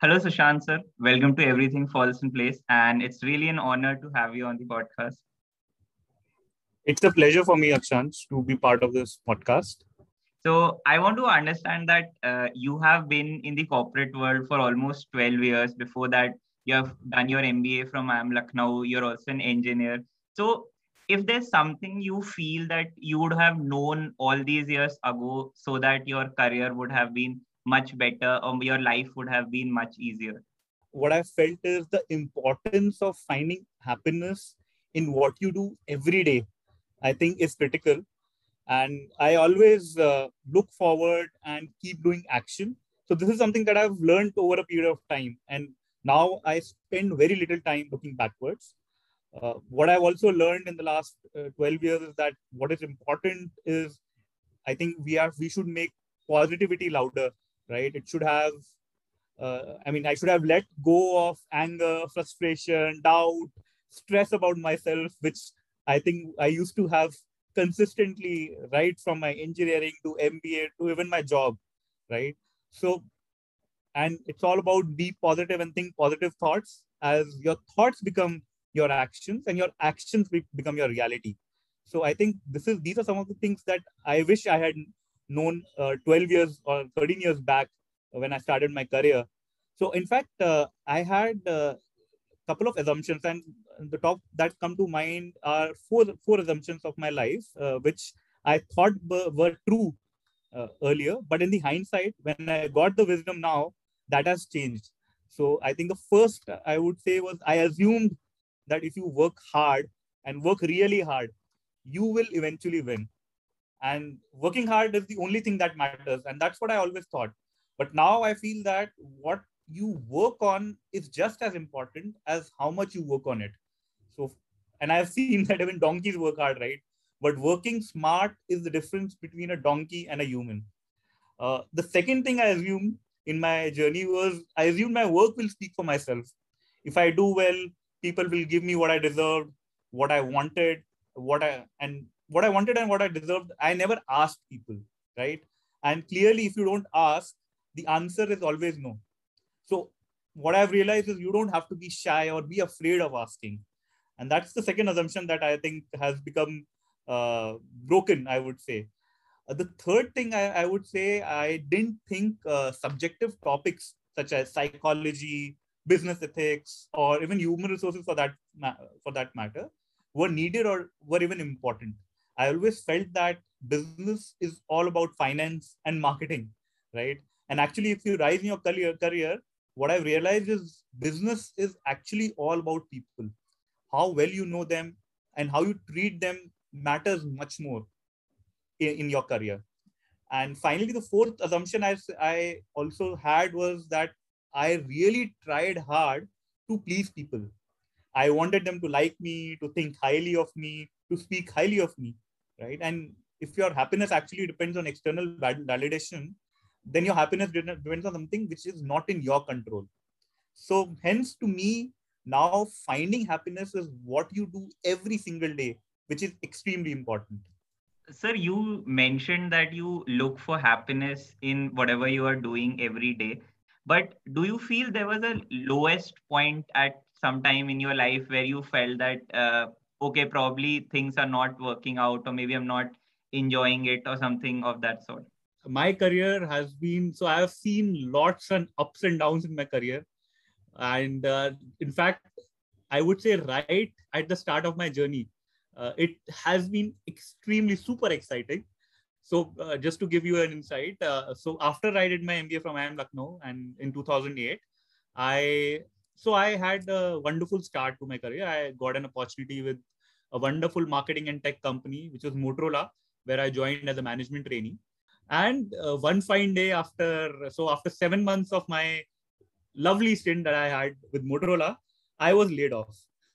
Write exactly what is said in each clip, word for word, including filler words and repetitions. Hello, Sushant sir. Welcome to Everything Falls in Place. And it's really an honor to have you on the podcast. It's a pleasure for me, Akshans, to be part of this podcast. So I want to understand that uh, you have been in the corporate world for almost twelve years. Before that, you have done your M B A from I I M Lucknow. You're also an engineer. So if there's something you feel that you would have known all these years ago so that your career would have been much better or your life would have been much easier? What I felt is the importance of finding happiness in what you do every day, I think is critical. And I always uh, look forward and keep doing action. So this is something that I've learned over a period of time. And now I spend very little time looking backwards. Uh, what I've also learned in the last uh, twelve years is that what is important is, I think we have, we should make positivity louder. Right? It should have, uh, I mean, I should have let go of anger, frustration, doubt, stress about myself, which I think I used to have consistently, right? From my engineering to M B A to even my job, right? So, and it's all about be positive and think positive thoughts. As your thoughts become your actions and your actions become your reality. So I think this is, these are some of the things that I wish I had known uh, twelve years or thirteen years back when I started my career. So in fact, uh, I had a couple of assumptions, and the top that come to mind are four, four assumptions of my life, uh, which I thought b- were true uh, earlier, but in the hindsight, when I got the wisdom now, that has changed. So I think the first I would say was, I assumed that if you work hard and work really hard, you will eventually win. And working hard is the only thing that matters. And that's what I always thought. But now I feel that what you work on is just as important as how much you work on it. So, and I've seen that even donkeys work hard, right? But working smart is the difference between a donkey and a human. Uh, the second thing I assumed in my journey was, I assumed my work will speak for myself. If I do well, people will give me what I deserved, what I wanted, what I, and what I wanted and what I deserved, I never asked people, right? And clearly, if you don't ask, the answer is always no. So what I've realized is you don't have to be shy or be afraid of asking. And that's the second assumption that I think has become uh, broken, I would say. Uh, the third thing I, I would say, I didn't think uh, subjective topics such as psychology, business ethics, or even human resources for that, for that matter, were needed or were even important. I always felt that business is all about finance and marketing, right? And actually, if you rise in your career, career, what I've realized is business is actually all about people. How well you know them and how you treat them matters much more in, in your career. And finally, the fourth assumption I, I also had was that I really tried hard to please people. I wanted them to like me, to think highly of me, to speak highly of me. Right. And if your happiness actually depends on external validation, then your happiness depends on something which is not in your control. So hence, to me, now finding happiness is what you do every single day, which is extremely important. Sir, you mentioned that you look for happiness in whatever you are doing every day. But do you feel there was a lowest point at some time in your life where you felt that uh, okay, probably things are not working out, or maybe I'm not enjoying it or something of that sort? My career has been, so I have seen lots and ups and downs in my career. And uh, in fact, I would say right at the start of my journey, uh, it has been extremely super exciting. So uh, just to give you an insight, uh, so after I did my M B A from I I M Lucknow and in two thousand eight, I So I had a wonderful start to my career. I got an opportunity with a wonderful marketing and tech company, which was Motorola, where I joined as a management trainee. And uh, one fine day after, so after seven months of my lovely stint that I had with Motorola, I was laid off.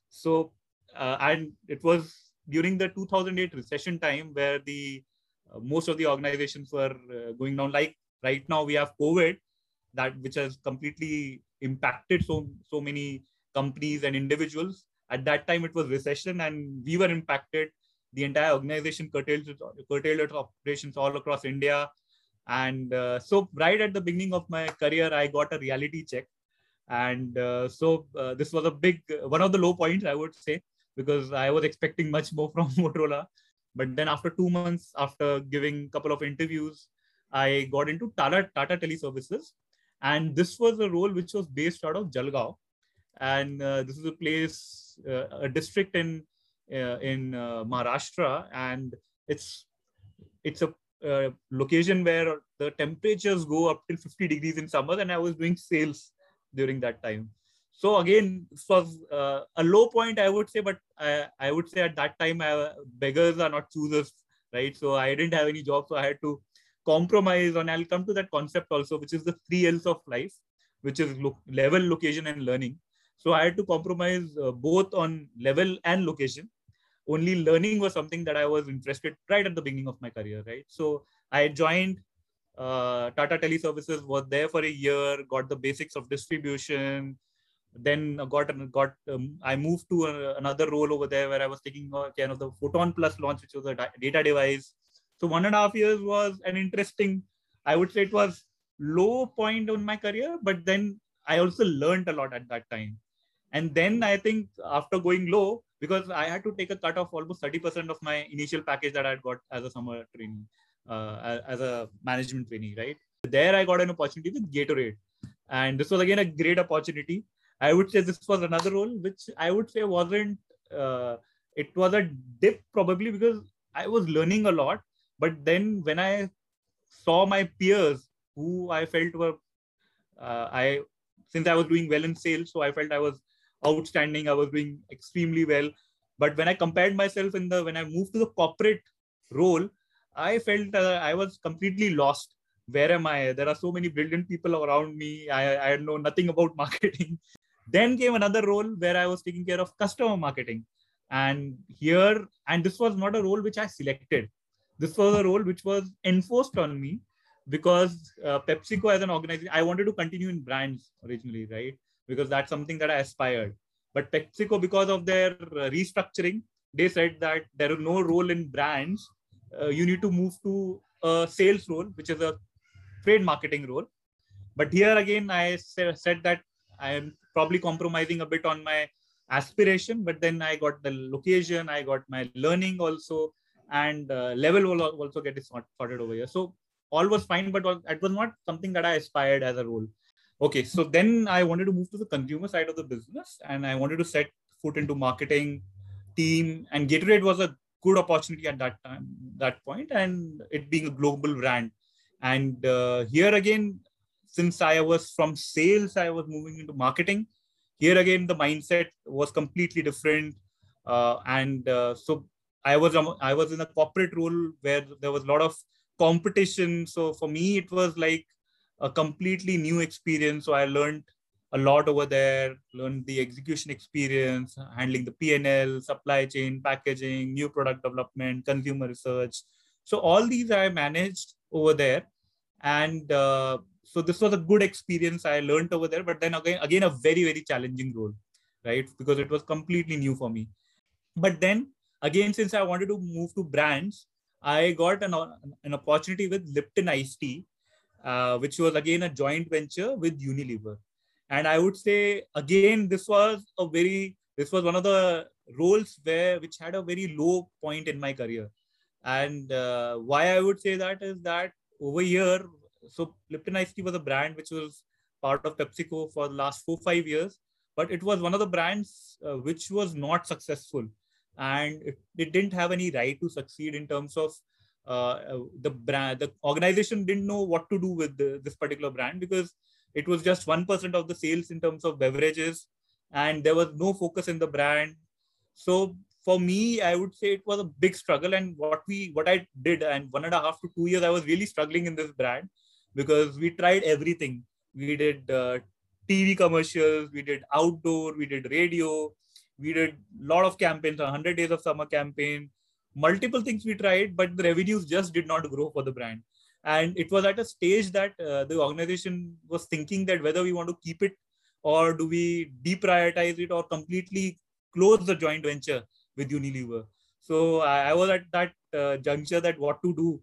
So, uh, and it was during the two thousand eight recession time where the uh, most of the organizations were uh, going down. Like right now we have COVID, that which has completely impacted so so many companies and individuals. At that time, it was recession and we were impacted. The entire organization curtailed, curtailed its operations all across India. And uh, so right at the beginning of my career, I got a reality check And uh, so uh, this was a big, one of the low points, I would say, because I was expecting much more from Motorola. But then after two months, after giving a couple of interviews, I got into Tata, Tata Teleservices. And this was a role which was based out of Jalgaon. And uh, this is a place, uh, a district in uh, in uh, Maharashtra. And it's it's a uh, location where the temperatures go up till fifty degrees in summer. And I was doing sales during that time. So again, this was uh, a low point, I would say, but I, I would say at that time, I, beggars are not choosers, right? So I didn't have any job, so I had to compromise on, I'll come to that concept also, which is the three L's of life, which is lo- level, location, and learning. So I had to compromise uh, both on level and location. Only learning was something that I was interested right at the beginning of my career, right? So I joined uh, Tata Teleservices, was there for a year, got the basics of distribution. Then got got um, I moved to a, another role over there where I was taking care of the Photon Plus launch, which was a data device. So one and a half years was an interesting, I would say it was low point on my career, but then I also learned a lot at that time. And then I think after going low, because I had to take a cut of almost thirty percent of my initial package that I had got as a summer trainee, uh, as a management trainee, right? There I got an opportunity with Gatorade. And this was again a great opportunity. I would say this was another role, which I would say wasn't, uh, it was a dip probably because I was learning a lot. But then when I saw my peers who I felt were, uh, I, since I was doing well in sales, so I felt I was outstanding. I was doing extremely well. But when I compared myself in the, when I moved to the corporate role, I felt uh, I was completely lost. Where am I? There are so many brilliant people around me. I, I know nothing about marketing. Then came another role where I was taking care of customer marketing. And here, and this was not a role which I selected. This was a role which was enforced on me because uh, PepsiCo as an organization, I wanted to continue in brands originally, right? Because that's something that I aspired. But PepsiCo, because of their restructuring, they said that there is no role in brands. Uh, you need to move to a sales role, which is a trade marketing role. But here again, I said that I am probably compromising a bit on my aspiration, but then I got the location, I got my learning also, and uh, level will also get it sorted over here. So all was fine, but it was not something that I aspired as a role. Okay, so then I wanted to move to the consumer side of the business, and I wanted to set foot into marketing, team, and Gatorade was a good opportunity at that time, that point, and it being a global brand. And uh, here again, since I was from sales, I was moving into marketing. Here again, the mindset was completely different. Uh, and uh, so I was um, I was in a corporate role where there was a lot of competition. So for me, it was like a completely new experience. So I learned a lot over there, learned the execution experience, handling the P and L, supply chain, packaging, new product development, consumer research. So all these I managed over there. And uh, so this was a good experience I learned over there, but then again, again, a very, very challenging role, right? Because it was completely new for me. But then again, since I wanted to move to brands, I got an, an opportunity with Lipton Ice Tea, uh, which was again a joint venture with Unilever. And I would say, again, this was a very, this was one of the roles where, which had a very low point in my career. And uh, why I would say that is that over here, so Lipton Ice Tea was a brand which was part of PepsiCo for the last four, five years, but it was one of the brands uh, which was not successful. And it, it didn't have any right to succeed in terms of uh, the brand, the organization didn't know what to do with the, this particular brand because it was just one percent of the sales in terms of beverages and there was no focus in the brand. So for me, I would say it was a big struggle and what we, what I did and one and a half to two years, I was really struggling in this brand because we tried everything. We did uh, T V commercials, we did outdoor, we did radio, we did a lot of campaigns, one hundred days of summer campaign, multiple things we tried, but the revenues just did not grow for the brand. And it was at a stage that uh, the organization was thinking that whether we want to keep it or do we deprioritize it or completely close the joint venture with Unilever. So I, I was at that uh, juncture that what to do.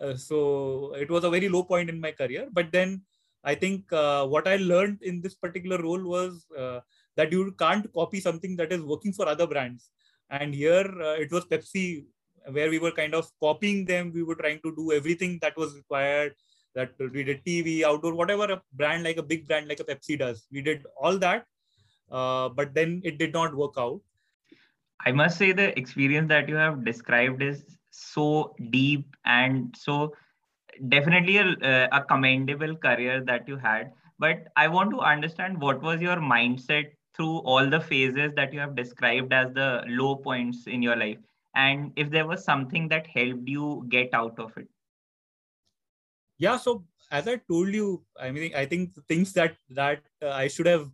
Uh, so it was a very low point in my career. But then I think uh, what I learned in this particular role was uh, that you can't copy something that is working for other brands. And here uh, it was Pepsi, where we were kind of copying them. We were trying to do everything that was required. That we did T V, outdoor, whatever a brand like a big brand like a Pepsi does. We did all that, uh, but then it did not work out. I must say the experience that you have described is so deep and so definitely a, uh, a commendable career that you had. But I want to understand what was your mindset through all the phases that you have described as the low points in your life, and if there was something that helped you get out of it. Yeah, so as I told you, I mean, I think the things that that uh, I should have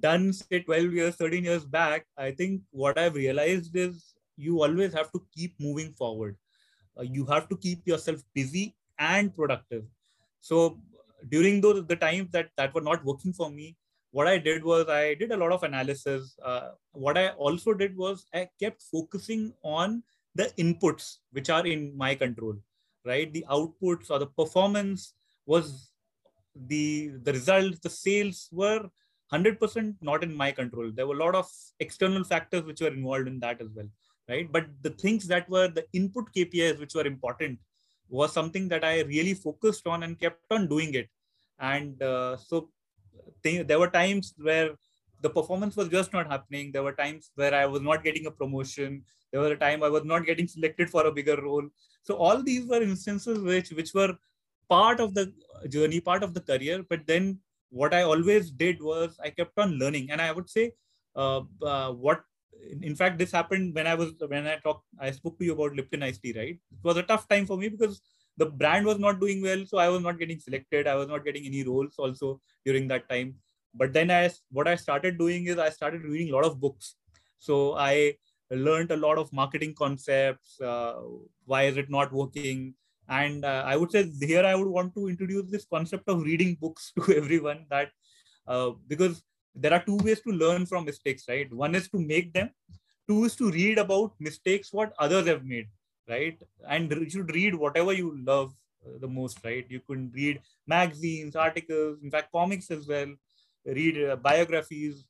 done, say, twelve years, thirteen years back, I think what I've realized is you always have to keep moving forward. Uh, you have to keep yourself busy and productive. So during those, the times that, that were not working for me, what I did was I did a lot of analysis. Uh, what I also did was I kept focusing on the inputs, which are in my control. Right, the outputs or the performance was the the results, the sales were one hundred percent not in my control. There were a lot of external factors which were involved in that as well, right? But the things that were the input K P Is which were important was something that I really focused on and kept on doing it. And uh, so th- there were times where the performance was just not happening. There were times where I was not getting a promotion. There was a time I was not getting selected for a bigger role. So all these were instances which, which were part of the journey, part of the career. But then what I always did was I kept on learning. And I would say uh, uh, what, in fact, this happened when I was, when I talked, I spoke to you about Lipton Ice Tea, right? It was a tough time for me because the brand was not doing well. So I was not getting selected. I was not getting any roles also during that time. But then I, what I started doing is I started reading a lot of books. So I learned a lot of marketing concepts. Uh, why is it not working? And uh, I would say here I would want to introduce this concept of reading books to everyone, that uh, because there are two ways to learn from mistakes, right? One is to make them. Two is to read about mistakes, what others have made, right? And you should read whatever you love the most, right? You can read magazines, articles, in fact, comics as well. Read uh, biographies.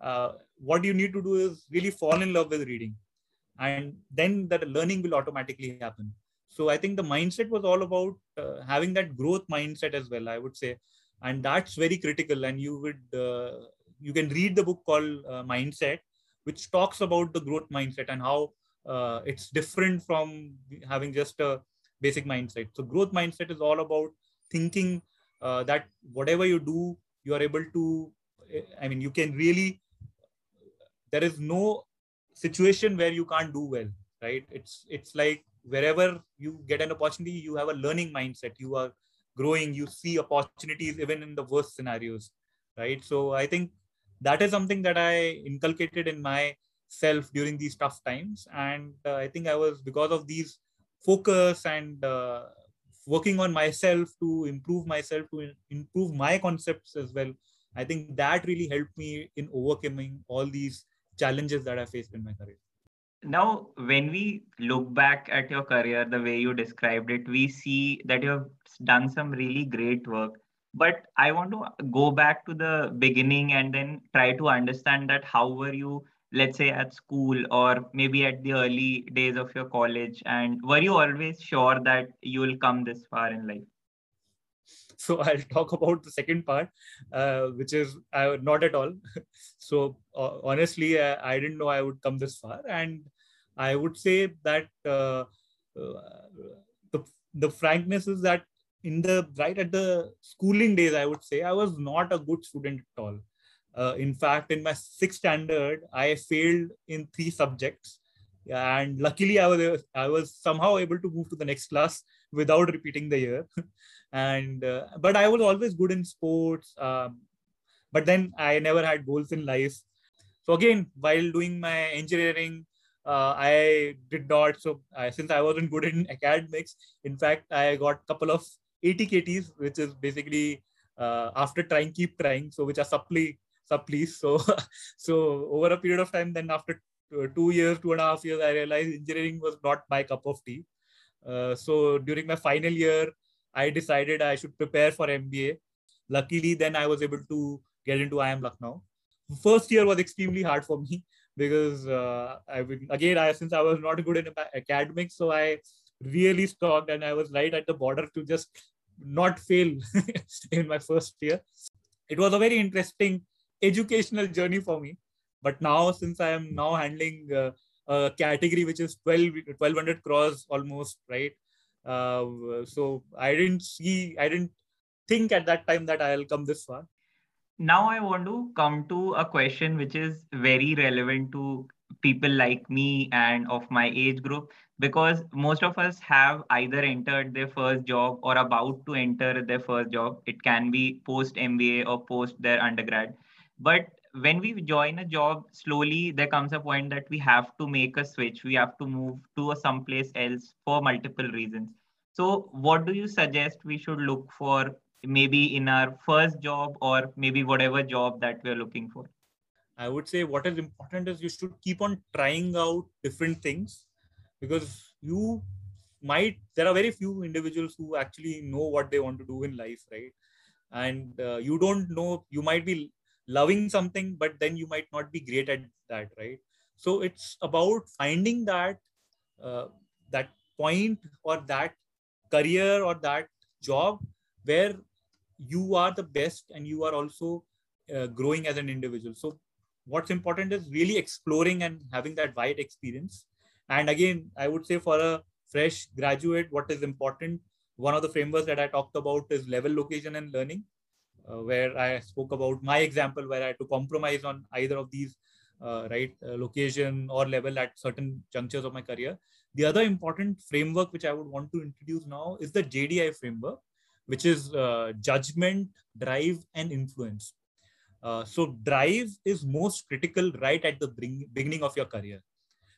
Uh, what you need to do is really fall in love with reading, and then that learning will automatically happen. So I think the mindset was all about uh, having that growth mindset as well, I would say, and that's very critical. And you would uh, you can read the book called uh, Mindset, which talks about the growth mindset and how uh, it's different from having just a basic mindset. So growth mindset is all about thinking uh, that whatever you do, you are able to, I mean, you can really, there is no situation where you can't do well, right? It's it's like wherever you get an opportunity, you have a learning mindset, you are growing, you see opportunities even in the worst scenarios, right? So I think that is something that I inculcated in myself during these tough times. And uh, I think I was, because of these focus and uh, working on myself to improve myself, to improve my concepts as well. I think that really helped me in overcoming all these challenges that I faced in my career. Now, when we look back at your career, the way you described it, we see that you have done some really great work. But I want to go back to the beginning and then try to understand that how were you, let's say at school or maybe at the early days of your college, and were you always sure that you will come this far in life? So I'll talk about the second part, uh, which is uh, not at all. So uh, honestly, I, I didn't know I would come this far. And I would say that uh, uh, the, the frankness is that in the right at the schooling days, I would say I was not a good student at all. Uh, in fact, in my sixth standard, I failed in three subjects, and luckily I was I was somehow able to move to the next class without repeating the year. And uh, but I was always good in sports, um, but then I never had goals in life. So again, while doing my engineering, uh, I did not. So I, since I wasn't good in academics, in fact, I got a couple of A T K Ts, which is basically uh, after trying, keep trying. So which are supply. Supplees. So, so over a period of time, then after two years, two and a half years, I realized engineering was not my cup of tea. Uh, so during my final year, I decided I should prepare for M B A. luckily then I was able to get into I I M Lucknow. First year was extremely hard for me because uh, I would, again, I, since I was not good in academics, so I really struggled and I was right at the border to just not fail in my first year. It was a very interesting educational journey for me. But now, since I am now handling uh, a category which is twelve, twelve hundred crores almost, right? Uh, so I didn't see, I didn't think at that time that I'll come this far. Now I want to come to a question which is very relevant to people like me and of my age group, because most of us have either entered their first job or about to enter their first job. It can be post M B A or post their undergrad. But when we join a job, slowly there comes a point that we have to make a switch. We have to move to someplace else for multiple reasons. So what do you suggest we should look for maybe in our first job or maybe whatever job that we're looking for? I would say what is important is you should keep on trying out different things, because you might, there are very few individuals who actually know what they want to do in life, right? And uh, you don't know, you might be loving something, but then you might not be great at that, right? So it's about finding that uh, that point or that career or that job where you are the best and you are also uh, growing as an individual. So what's important is really exploring and having that wide experience. And again, I would say for a fresh graduate, what is important, one of the frameworks that I talked about is level, location and learning. Uh, where I spoke about my example, where I had to compromise on either of these, uh, right, uh, location or level at certain junctures of my career. The other important framework which I would want to introduce now is the J D I framework, which is uh, judgment, drive, and influence. Uh, so drive is most critical right at the bring, beginning of your career.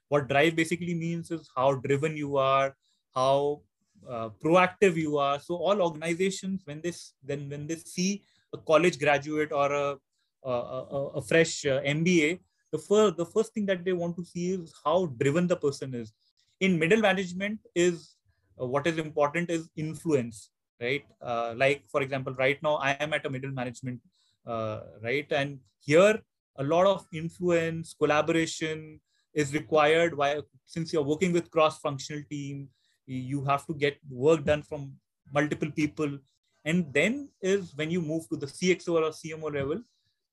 What drive basically means is how driven you are, how uh, proactive you are. So all organizations, when they, then when they see a college graduate or a, a, a, a fresh M B A, the first, the first thing that they want to see is how driven the person is. In middle management is uh, what is important is influence, right? Uh, like, for example, right now I am at a middle management, uh, right? And here a lot of influence, collaboration is required while, since you're working with cross-functional team, you have to get work done from multiple people. And then is when you move to the C X O or C M O level,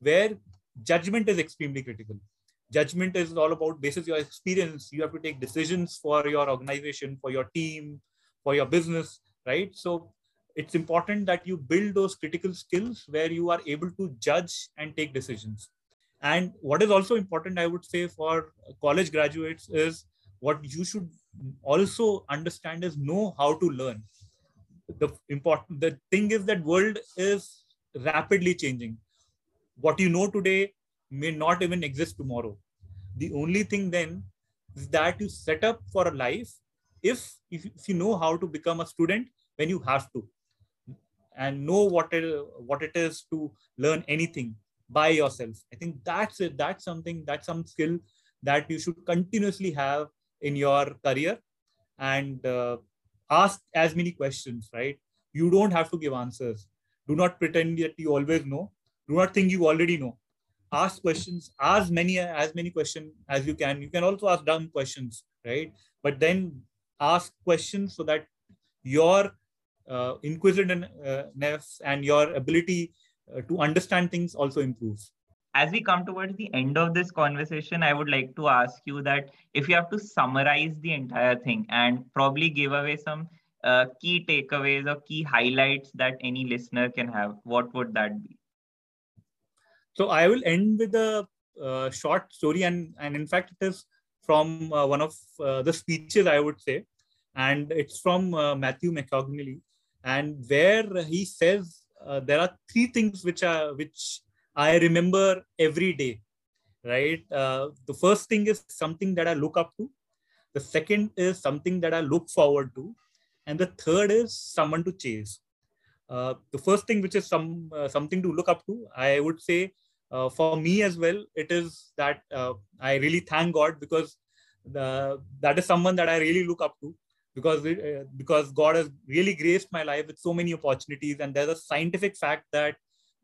where judgment is extremely critical. Judgment is all about basis your experience. You have to take decisions for your organization, for your team, for your business, right? So it's important that you build those critical skills where you are able to judge and take decisions. And what is also important, I would say, for college graduates is what you should also understand is know how to learn. The important the thing is that world is rapidly changing. What you know today may not even exist tomorrow. The only thing then is that you set up for a life if, if, if you know how to become a student when you have to, and know what it, what it is to learn anything by yourself. I think that's it. That's something, that's some skill that you should continuously have in your career, and uh, ask as many questions, right? You don't have to give answers. Do not pretend that you always know. Do not think you already know. Ask questions, as many as many questions as you can. You can also ask dumb questions, right? But then ask questions so that your uh, inquisitiveness and your ability uh, to understand things also improves. As we come towards the end of this conversation, I would like to ask you that if you have to summarize the entire thing and probably give away some uh, key takeaways or key highlights that any listener can have, what would that be? So I will end with a uh, short story, and, and in fact, it is from uh, one of uh, the speeches, I would say, and it's from uh, Matthew McConnelly, and where he says uh, there are three things which are which I remember every day, right? Uh, the first thing is something that I look up to. The second is something that I look forward to. And the third is someone to chase. Uh, the first thing, which is some uh, something to look up to, I would say uh, for me as well, it is that uh, I really thank God, because the, that is someone that I really look up to. because it, uh, because God has really graced my life with so many opportunities. And there's a scientific fact that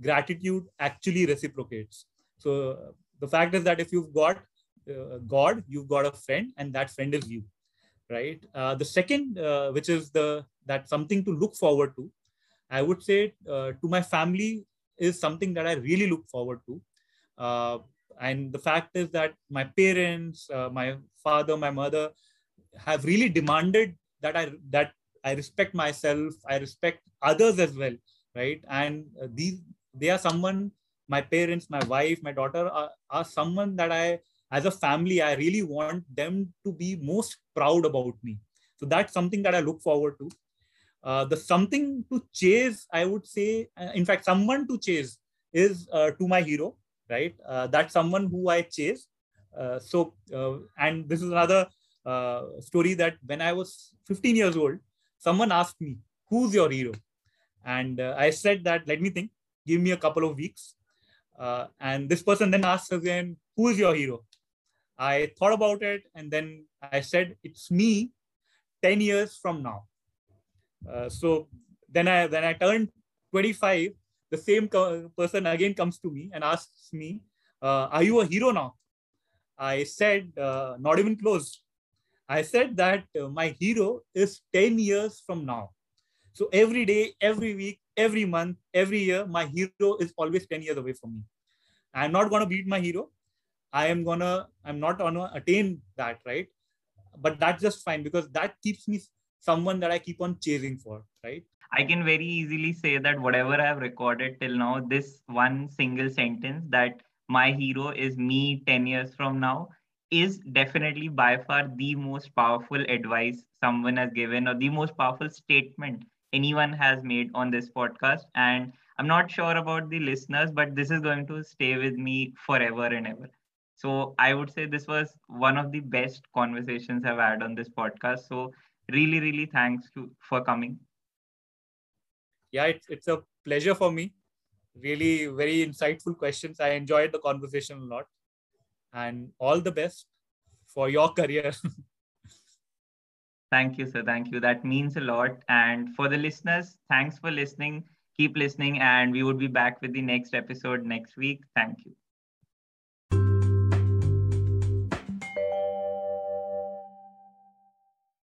gratitude actually reciprocates. So uh, the fact is that if you've got uh, God, you've got a friend, and that friend is you, right? Uh, the second, uh, which is the that something to look forward to, I would say uh, to my family is something that I really look forward to. Uh, and the fact is that my parents, uh, my father, my mother have really demanded that I, that I respect myself, I respect others as well, right? And uh, these, they are someone, my parents, my wife, my daughter are, are someone that I, as a family, I really want them to be most proud about me. So that's something that I look forward to. Uh, the something to chase, I would say, uh, in fact, someone to chase is uh, to my hero, right? Uh, that's someone who I chase. Uh, so, uh, and this is another uh, story that when I was fifteen years old, someone asked me, who's your hero? And uh, I said that, let me think, give me a couple of weeks. Uh, and this person then asked again, who is your hero? I thought about it. And then I said, it's me ten years from now. Uh, so then I, when I turned twenty-five, the same person again comes to me and asks me, uh, are you a hero now? I said, uh, not even close. I said that uh, my hero is ten years from now. So every day, every week, every month, every year, my hero is always ten years away from me. I'm not going to beat my hero. I am going to, I'm not going to attain that, right? But that's just fine because that keeps me someone that I keep on chasing for, right? I can very easily say that whatever I've recorded till now, this one single sentence that my hero is me ten years from now is definitely by far the most powerful advice someone has given or the most powerful statement anyone has made on this podcast. And I'm not sure about the listeners, but this is going to stay with me forever and ever. So I would say this was one of the best conversations I've had on this podcast. So really, really thanks to, for coming. Yeah, it's, it's a pleasure for me. Really, very insightful questions. I enjoyed the conversation a lot. And all the best for your career. Thank you, sir. Thank you. That means a lot. And for the listeners, thanks for listening. Keep listening. And we would be back with the next episode next week. Thank you.